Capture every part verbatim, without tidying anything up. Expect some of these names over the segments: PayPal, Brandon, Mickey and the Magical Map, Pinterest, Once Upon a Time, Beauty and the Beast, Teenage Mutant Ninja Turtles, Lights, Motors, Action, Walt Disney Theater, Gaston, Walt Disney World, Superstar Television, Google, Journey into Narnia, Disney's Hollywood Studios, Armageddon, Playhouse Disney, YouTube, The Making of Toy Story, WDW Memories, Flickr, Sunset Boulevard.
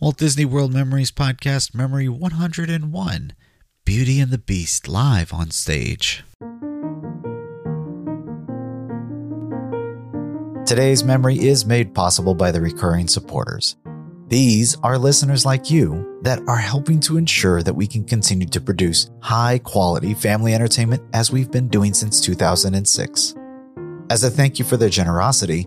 Walt Disney World Memories Podcast Memory one oh one, Beauty and the Beast live on stage. Today's memory is made possible by the recurring supporters. These are listeners like you that are helping to ensure that we can continue to produce high-quality family entertainment as we've been doing since two thousand six. As a thank you for their generosity,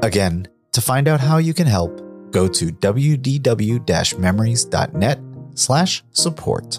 Again, to find out how you can help, go to w d w memories dot net slash support.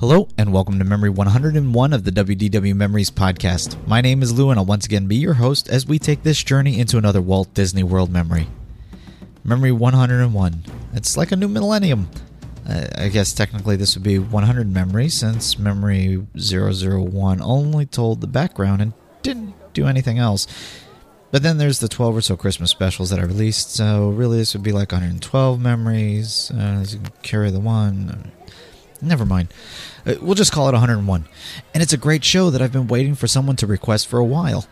Hello, and welcome to Memory one oh one of the W D W Memories Podcast. My name is Lou, and I'll once again be your host as we take this journey into another Walt Disney World memory. Memory one oh one. It's like a new millennium. I guess technically this would be one hundred memories, since Memory zero zero one only told the background and didn't do anything else. But then there's the twelve or so Christmas specials that I released, so really this would be like one hundred twelve memories. Uh, carry the one... Never mind. We'll just call it one oh one. And it's a great show that I've been waiting for someone to request for a while.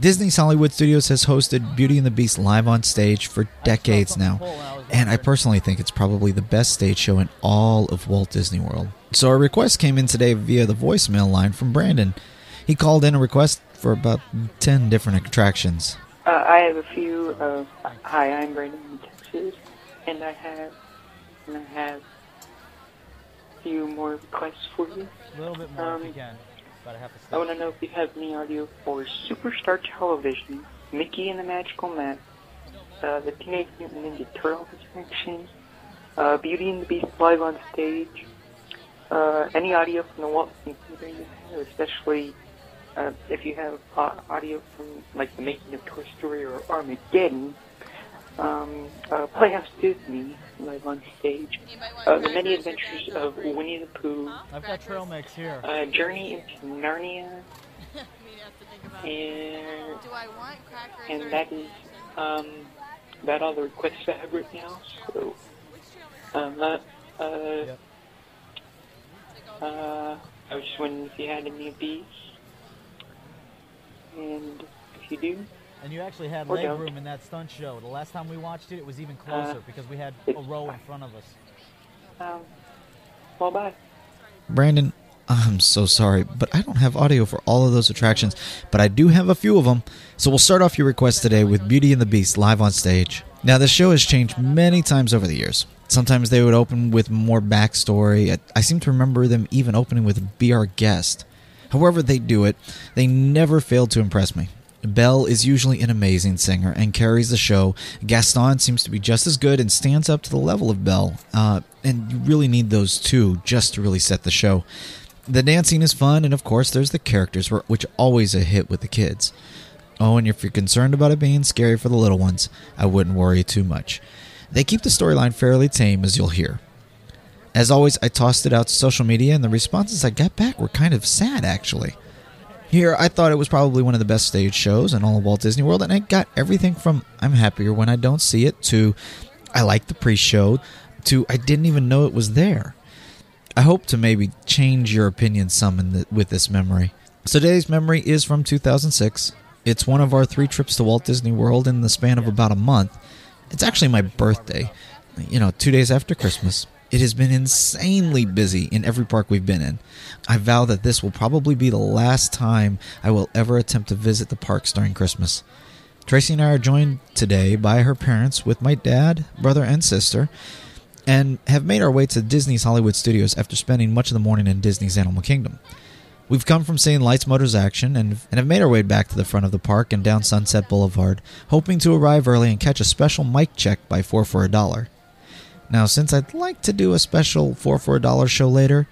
Disney's Hollywood Studios has hosted Beauty and the Beast live on stage for decades now. And I personally think it's probably the best stage show in all of Walt Disney World. So our request came in today via the voicemail line from Brandon. He called in a request for about ten different attractions. Uh, I have a few of... Hi, I'm Brandon in Texas. And I have... And I have... few more requests for you. A little bit more um, if you can, but I have to stop. I want to know if you have any audio for Superstar Television, Mickey and the Magical Map, uh, the Teenage Mutant Ninja Turtles Action, uh, Beauty and the Beast live on stage, uh, any audio from the Walt Disney Theater you have, especially uh, if you have uh, audio from like The Making of Toy Story or Armageddon, Um, uh, Playhouse Disney live on stage, uh, The Many Adventures of Winnie the Pooh, I've got trail mix here. Uh, Journey into Narnia, and, and that is um, about all the requests I have right now. So, um, uh, uh, uh, I was just wondering if you had any of these, and if you do. And you actually had leg room in that stunt show. The last time we watched it, it was even closer uh, because we had a row in front of us. Um, well, bye. Brandon, I'm so sorry, but I don't have audio for all of those attractions, but I do have a few of them. So we'll start off your request today with Beauty and the Beast live on stage. Now, the show has changed many times over the years. Sometimes they would open with more backstory. I seem to remember them even opening with Be Our Guest. However they do it, they never failed to impress me. Belle is usually an amazing singer and carries the show. Gaston seems to be just as good and stands up to the level of Belle. Uh, and you really need those two just to really set the show. The dancing is fun, and of course there's the characters, which always a hit with the kids. Oh, and if you're concerned about it being scary for the little ones, I wouldn't worry too much. They keep the storyline fairly tame, as you'll hear. As always, I tossed it out to social media, and the responses I got back were kind of sad, actually. Here, I thought it was probably one of the best stage shows in all of Walt Disney World, and I got everything from I'm happier when I don't see it, to I like the pre-show, to I didn't even know it was there. I hope to maybe change your opinion some in the, with this memory. Today's memory is from two thousand six. It's one of our three trips to Walt Disney World in the span of about a month. It's actually my birthday, you know, two days after Christmas. It has been insanely busy in every park we've been in. I vow that this will probably be the last time I will ever attempt to visit the parks during Christmas. Tracy and I are joined today by her parents with my dad, brother, and sister, and have made our way to Disney's Hollywood Studios after spending much of the morning in Disney's Animal Kingdom. We've come from seeing Lights, Motors, Action, and, and have made our way back to the front of the park and down Sunset Boulevard, hoping to arrive early and catch a special mic check by four for a dollar. Now, since I'd like to do a special four for a dollar show later,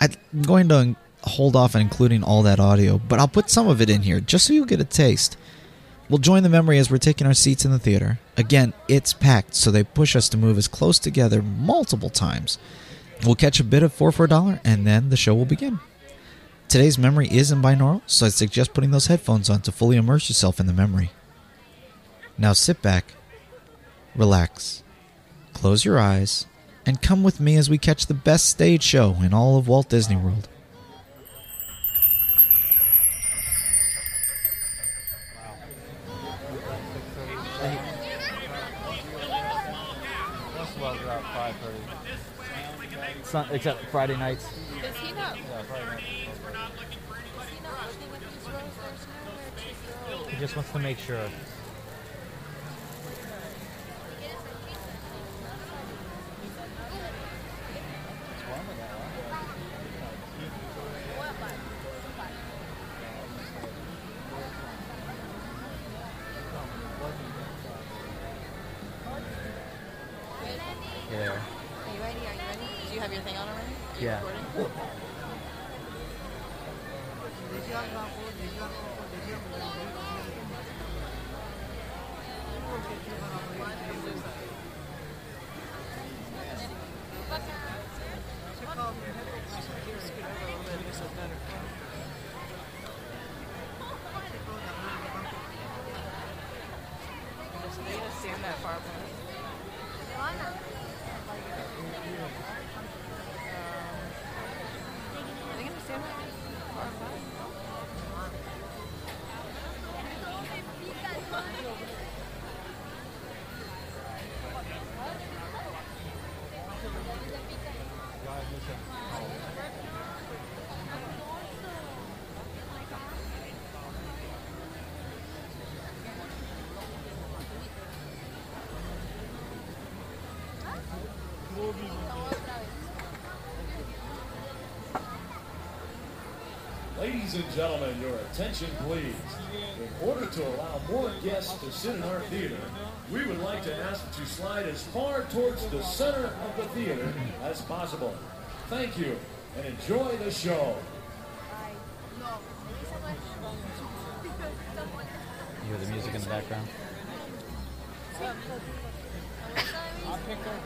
I'm going to hold off on including all that audio, but I'll put some of it in here just so you get a taste. We'll join the memory as we're taking our seats in the theater. Again, it's packed, so they push us to move as close together multiple times. We'll catch a bit of four for a dollar, and then the show will begin. Today's memory is in binaural, so I suggest putting those headphones on to fully immerse yourself in the memory. Now sit back, relax, close your eyes, and come with me as we catch the best stage show in all of Walt Disney World. It's not, except Friday nights. Does he know? Yeah, Friday nights. He just wants to make sure. Ladies and gentlemen, your attention please. In order to allow more guests to sit in our theater, we would like to ask that you slide as far towards the center of the theater as possible. Thank you, and enjoy the show. You hear the music in the background? I'll pick her.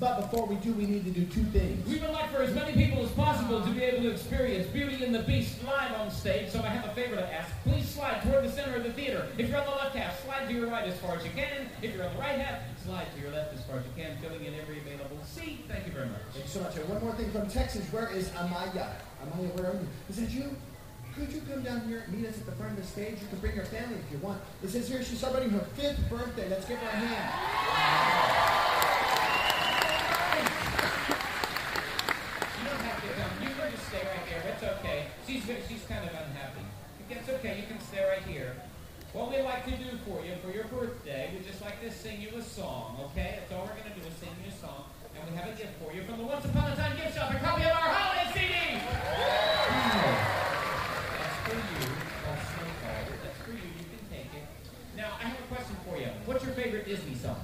But before we do, we need to do two things. We would like for as many people as possible to be able to experience Beauty and the Beast live on stage, so I have a favor to ask. Please slide toward the center of the theater. If you're on the left half, slide to your right as far as you can. If you're on the right half, slide to your left as far as you can, filling in every available seat. Thank you very much. Thank you so much. One more thing from Texas. Where is Amaya? Amaya, where are you? Is that you? Could you come down here and meet us at the front of the stage? You can bring your family if you want. It says here she's celebrating her fifth birthday. Let's give her a hand. You don't have to come. You can just stay right here. It's okay. She's, she's kind of unhappy. It's okay. You can stay right here. What we like to do for you for your birthday, we just like to sing you a song, okay? That's all we're going to do is sing you a song. And we have a gift for you from the Once Upon a Time gift shop. A copy of our holiday C D. For you, that's for you, you can take it. Now, I have a question for you. What's your favorite Disney song?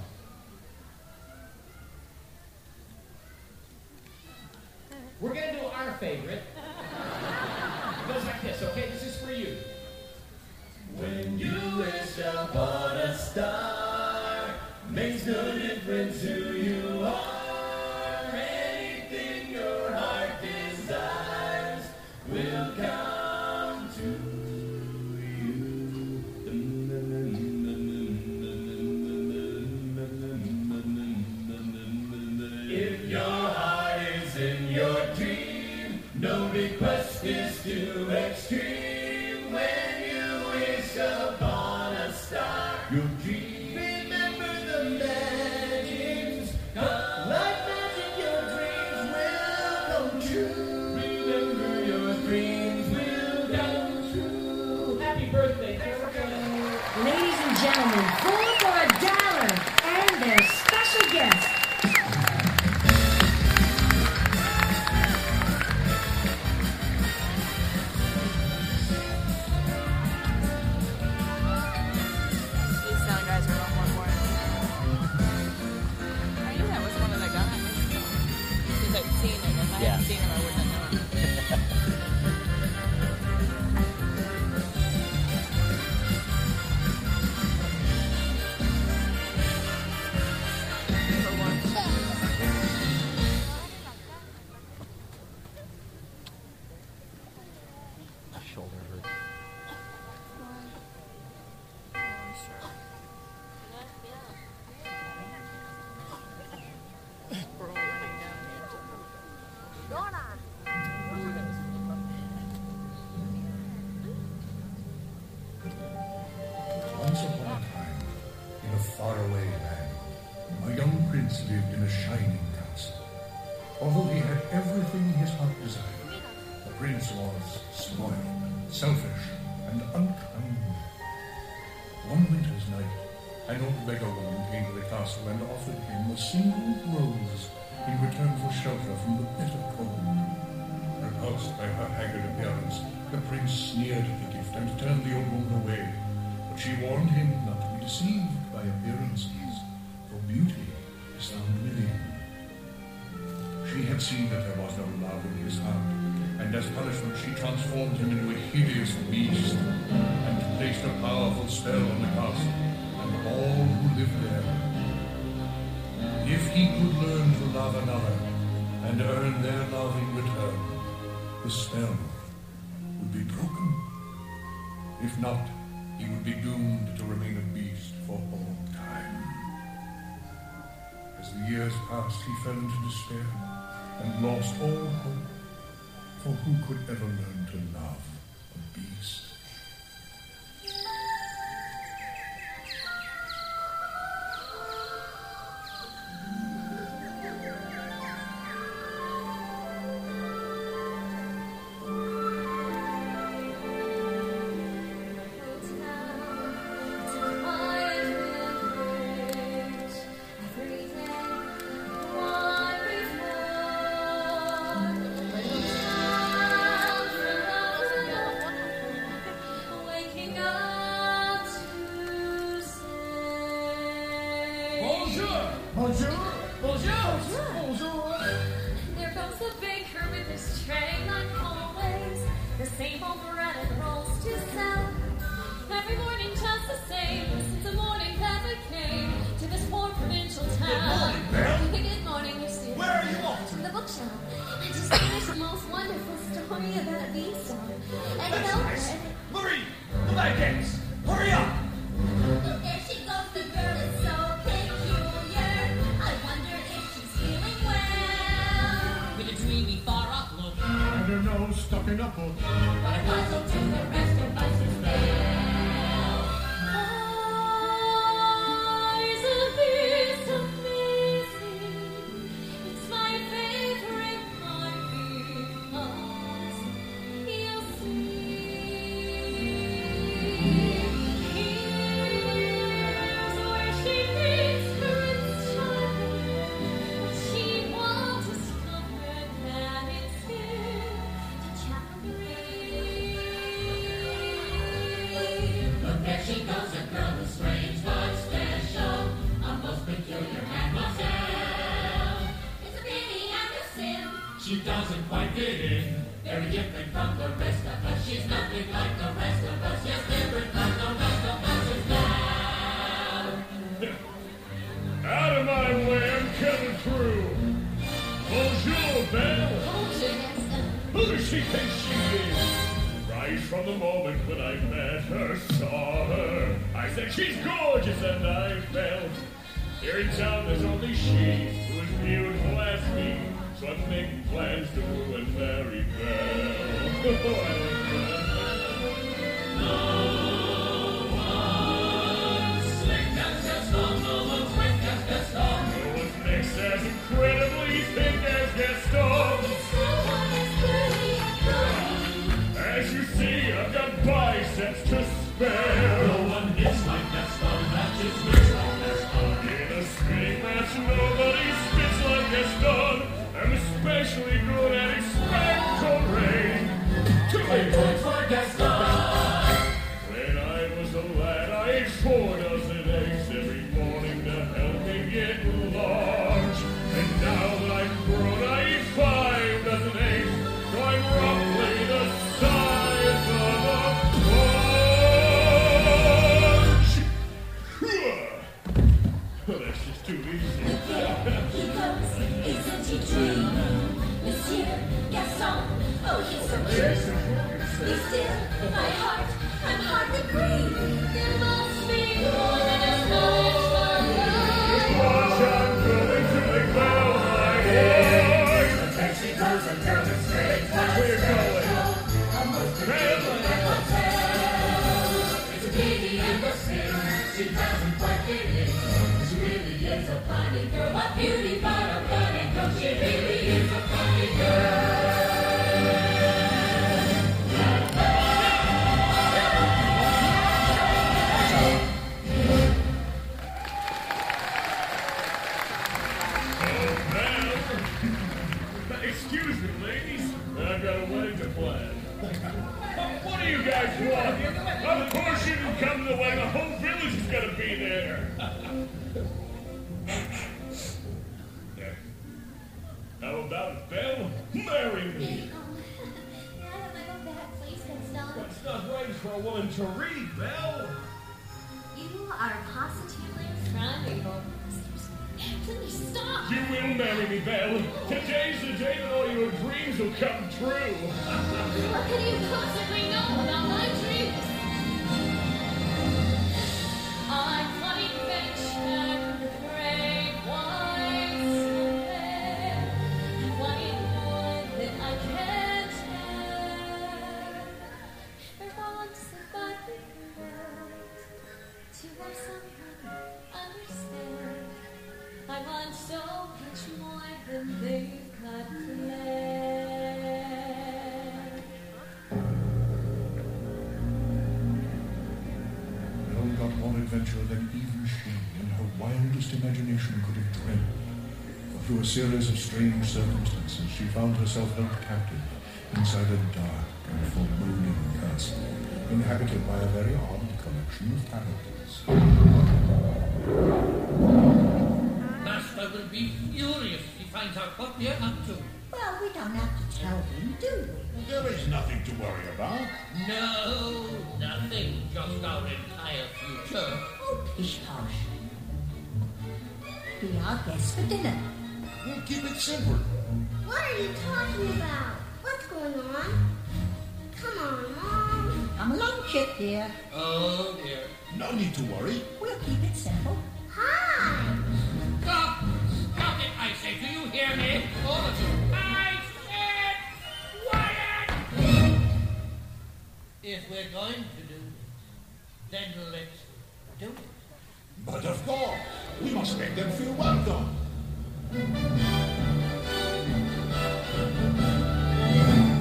We're going to do our favorite. It goes like this, okay? This is for you. When you wish upon a star, makes no difference who you are. Anything your heart desires will come. Request is too extreme when you wish upon a star. Your dream. Remember the magic. Like magic, your dreams will come true. Remember your dreams will come true. Happy birthday, everybody. Ladies and gentlemen, four for a dollar and their special guest. He fell into despair and lost all hope, for who could ever learn to love a beast? Good morning, show. I just finished the most wonderful story about a beanstalk. And that's so nice. Marie, the light dance. Hurry up. There she goes. The girl is so peculiar. I wonder if she's feeling well. With a dreamy, far-off look. And her nose stuck in a book. What a puzzle to the rest of us is there. Through a series of strange circumstances, she found herself held captive inside a dark and foreboding castle, inhabited by a very odd collection of characters. Master will be furious if he finds out what we are up to. Well, we don't have to tell him, do we? There is nothing to worry about. No, nothing. Just our entire future. Oh, pish posh. Be our guest for dinner. We'll keep it simple. What are you talking about? What's going on? Come on, Mom. I'm alone, kid, dear. Oh, dear. No need to worry. We'll keep it simple. Hi. Stop. Stop it, I say. Do you hear me? All of you. I said quiet! If we're going to do this, then let's do it. But of course, we must make them feel welcome.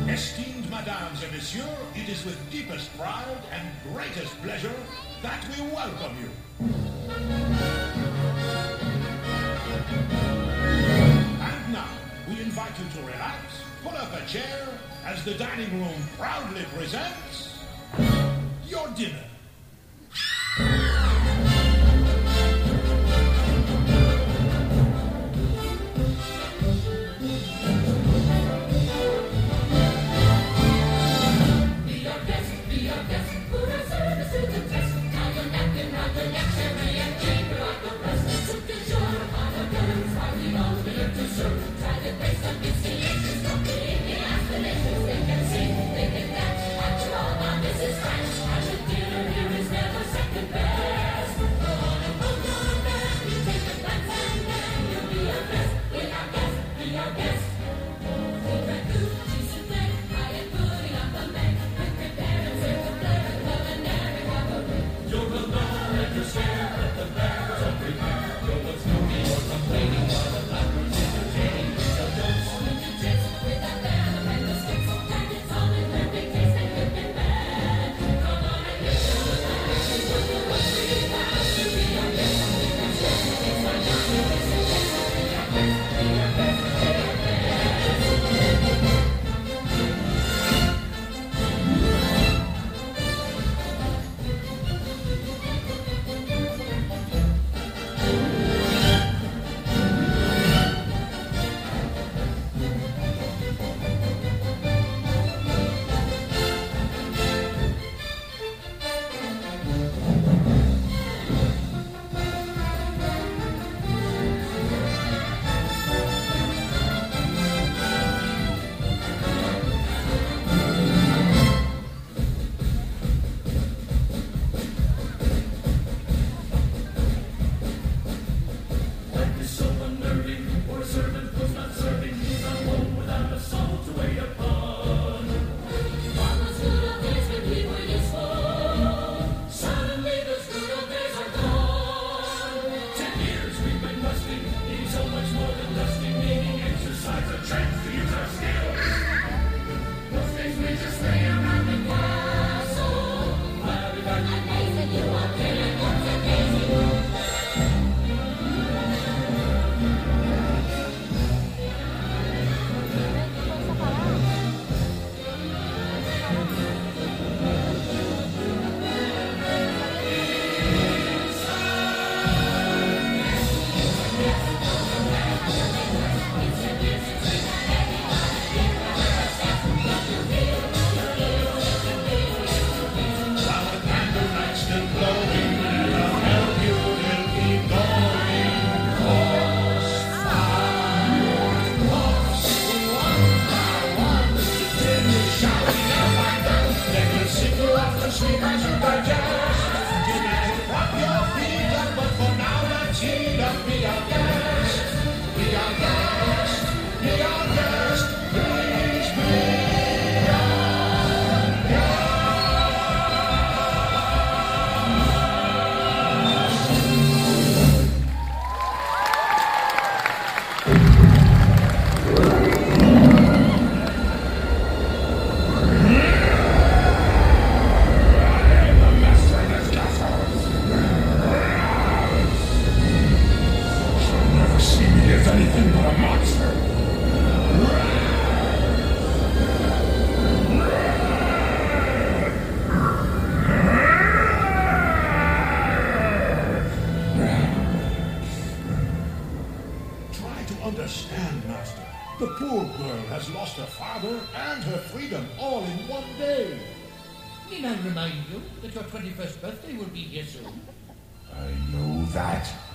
Esteemed madams and messieurs, it is with deepest pride and greatest pleasure that we welcome you. And now, we invite you to relax, pull up a chair, as the dining room proudly presents your dinner.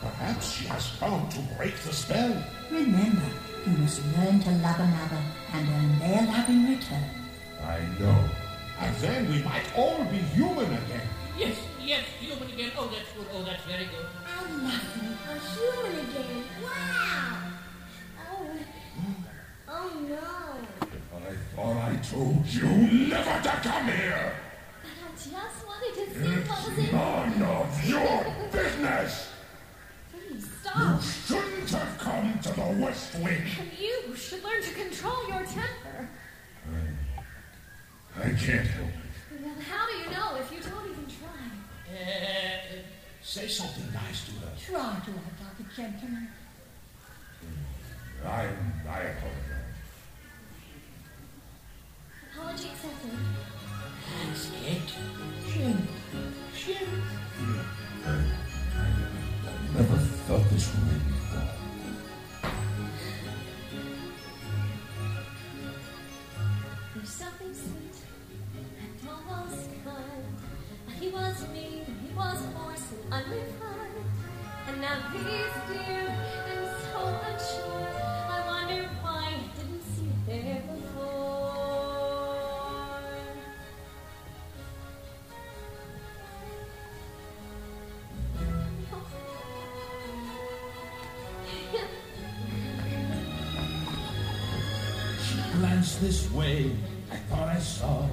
Perhaps she has come to break the spell. Remember, You must learn to love another and earn their love in return. I know. And then we might all be human again. Yes, yes, human again. Oh, that's good. Oh, that's very good. I love you. I'm human again. Wow. Oh. Mm. Oh, no. I thought I told you never to come here. But I just wanted to see what was in it. None of your business. Please stop. You shouldn't have come to the West Wing. And you should learn to control your temper. I, I can't help it. Well, how do you know if you don't even try? Uh, say something nice to her. Try to act like a gentleman. I, I apologize. Apology accepted. That's it. Shin. Shin. I've never felt this way before. There's something sweet and almost kind. But he was mean, and he was forced and unrefined. And now he's dear and so unsure. I wonder why I didn't see it there before. This way, I thought I saw,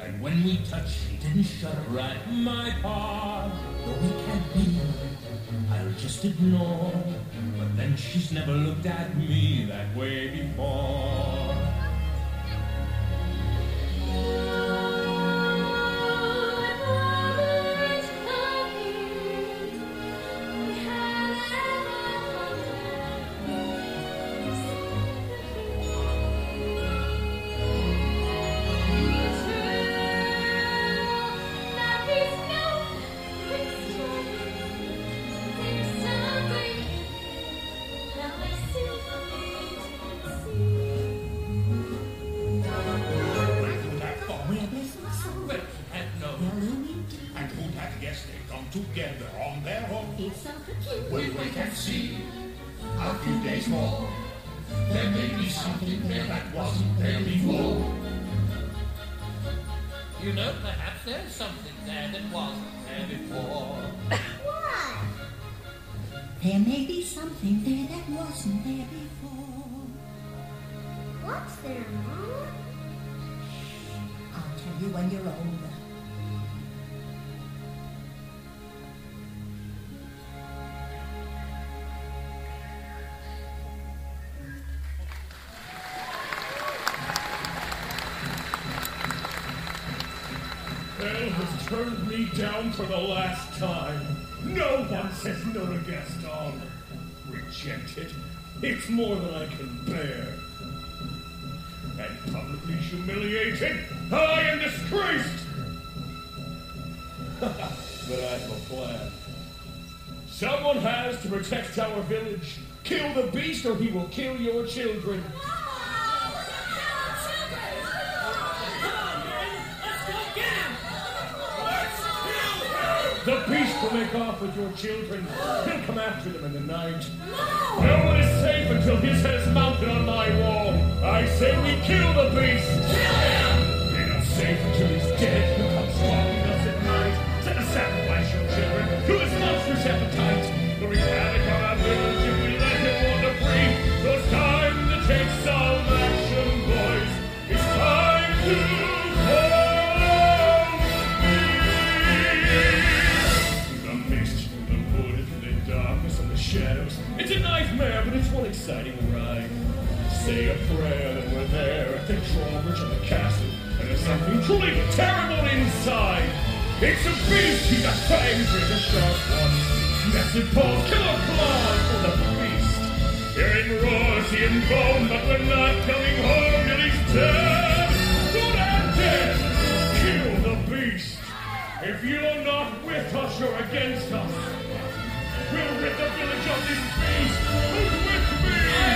and when we touched, she didn't shudder at my paw. Though we can't be, I'll just ignore. But then she's never looked at me that way before. Turned me down for the last time. No one says no to Gaston. Reject it. It's more than I can bear. And publicly humiliated, I am disgraced. But I have a plan. Someone has to protect our village. Kill the beast, or he will kill your children. The beast will make off with your children. He'll come after them in the night. No! No one is safe until his head is mounted on my wall. I say we kill the beast. Kill him! You're not safe until he's dead. Who comes walking us at night? Set a sacrifice, your children, to his monstrous appetite. He'll wreak havoc on our village if we let him wander free. So it's time to take some action, boys. It's time to... It's a nightmare, but it's one exciting ride. Say a prayer that we're there at the drawbridge of the castle, and there's something truly terrible inside. It's a beast, he's a fangs with a sharp one. Massive paws, killer claws for the beast. Hearing roars, he in bone, but we're not coming home till he's dead. Don't act dead. Kill the beast. If you're not with us, you're against us. We'll rid the village of this beast! Who's with me? I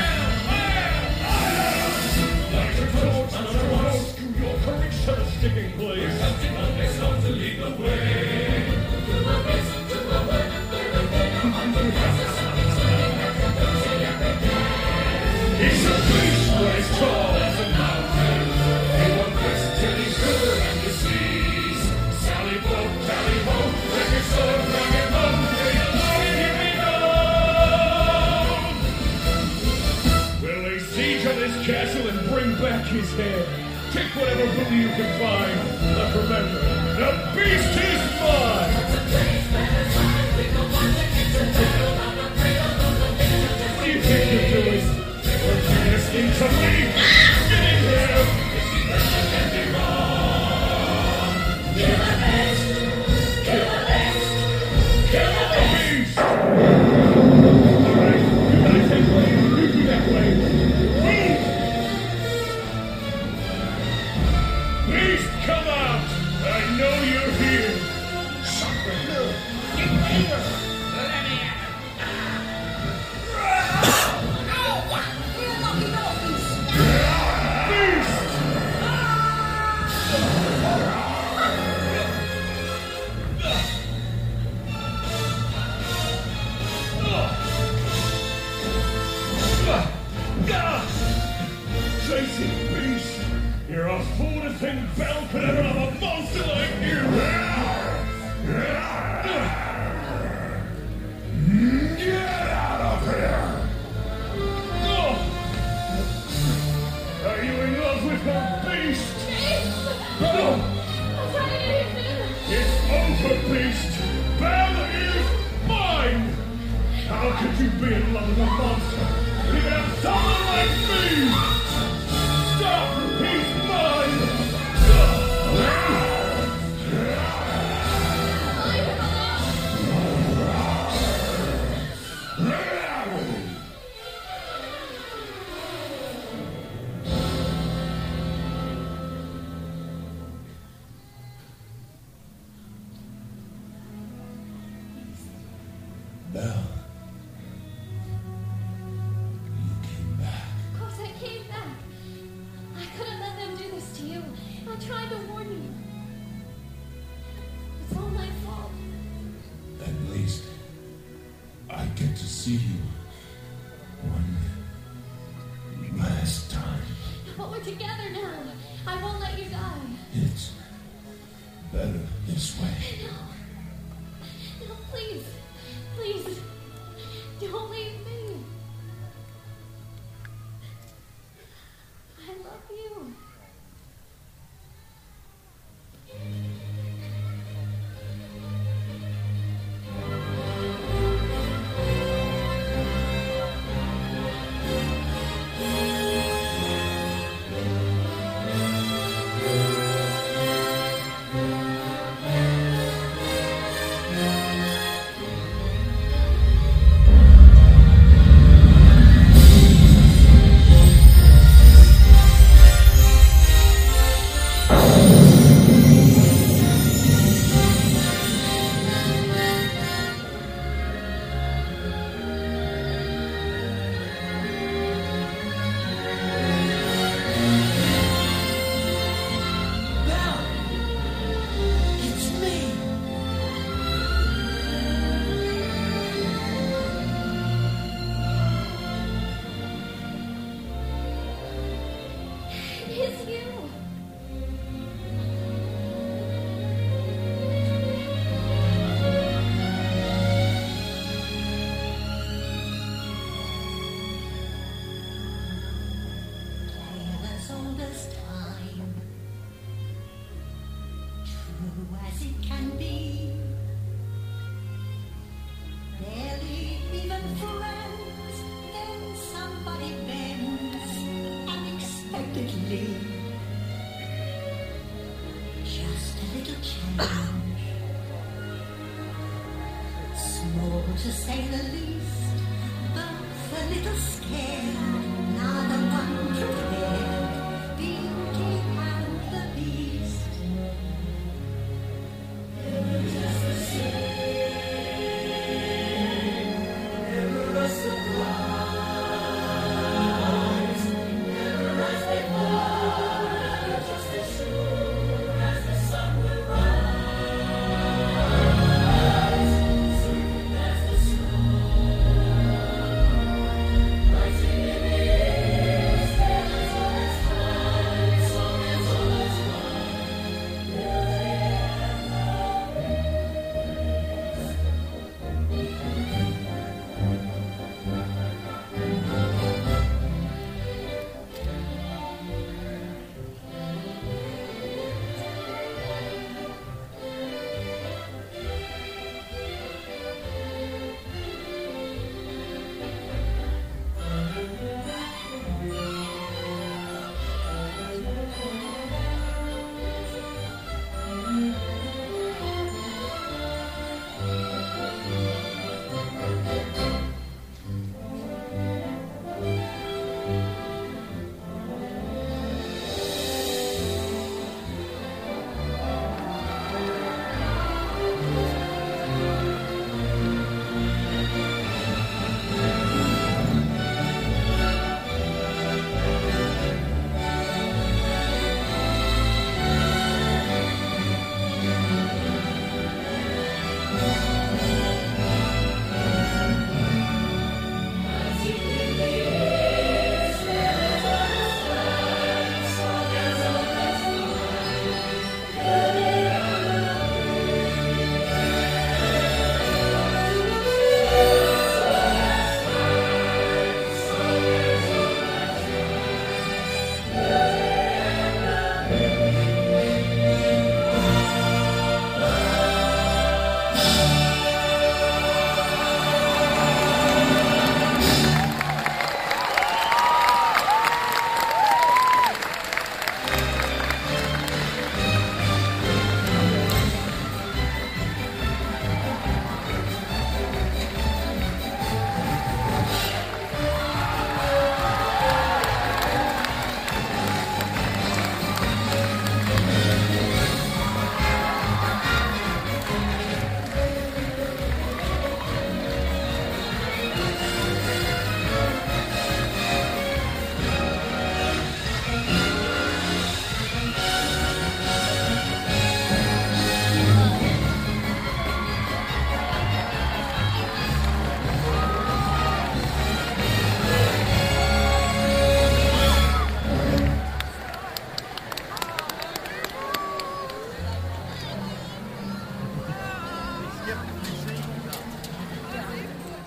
am! I am! Like a torch on a road, through your courage to the sticking place. We're counting on this song to lead the way. To the beast, to the word of the rebellion, on the grass, it's not exciting, after thirty, after day. there. Take whatever booty you can find. But remember, the beast is mine. What do you think you're doing? You're asking to leave. Get in here. Kill the beast. Kill the beast. Kill the beast. All right, you guys take way. You do that way.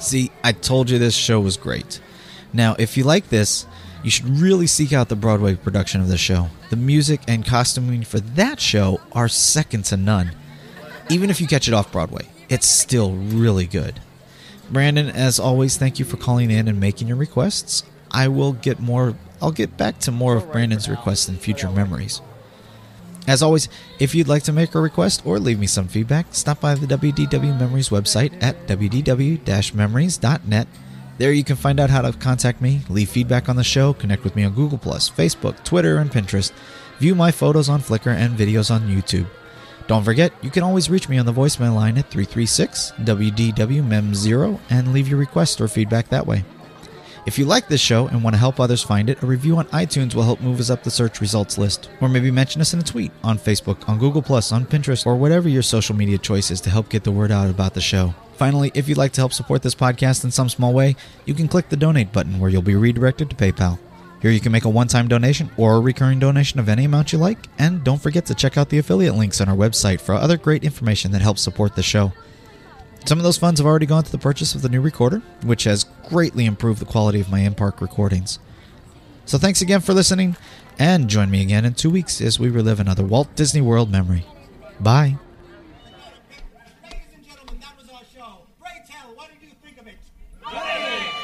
See, I told you this show was great. Now, if you like this, you should really seek out the Broadway production of this show. The music and costuming for that show are second to none. Even if you catch it off Broadway, it's still really good. Brandon, as always, thank you for calling in and making your requests. I will get more. I'll get back to more of Brandon's requests in future memories. As always, if you'd like to make a request or leave me some feedback, stop by the W D W Memories website at w d w dash memories dot net. There you can find out how to contact me, leave feedback on the show, connect with me on Google plus, Facebook, Twitter, and Pinterest, view my photos on Flickr, and videos on YouTube. Don't forget, you can always reach me on the voicemail line at three three six W D W M E M zero and leave your request or feedback that way. If you like this show and want to help others find it, a review on iTunes will help move us up the search results list, or maybe mention us in a tweet, on Facebook, on Google plus, on Pinterest, or whatever your social media choice is to help get the word out about the show. Finally, if you'd like to help support this podcast in some small way, you can click the donate button where you'll be redirected to PayPal. Here you can make a one-time donation or a recurring donation of any amount you like, and don't forget to check out the affiliate links on our website for other great information that helps support the show. Some of those funds have already gone to the purchase of the new recorder, which has greatly improved the quality of my in-park recordings. So thanks again for listening, and join me again in two weeks as we relive another Walt Disney World memory. Bye. Ladies and gentlemen, that was our show. Ray Tell, what did you think of it? Great!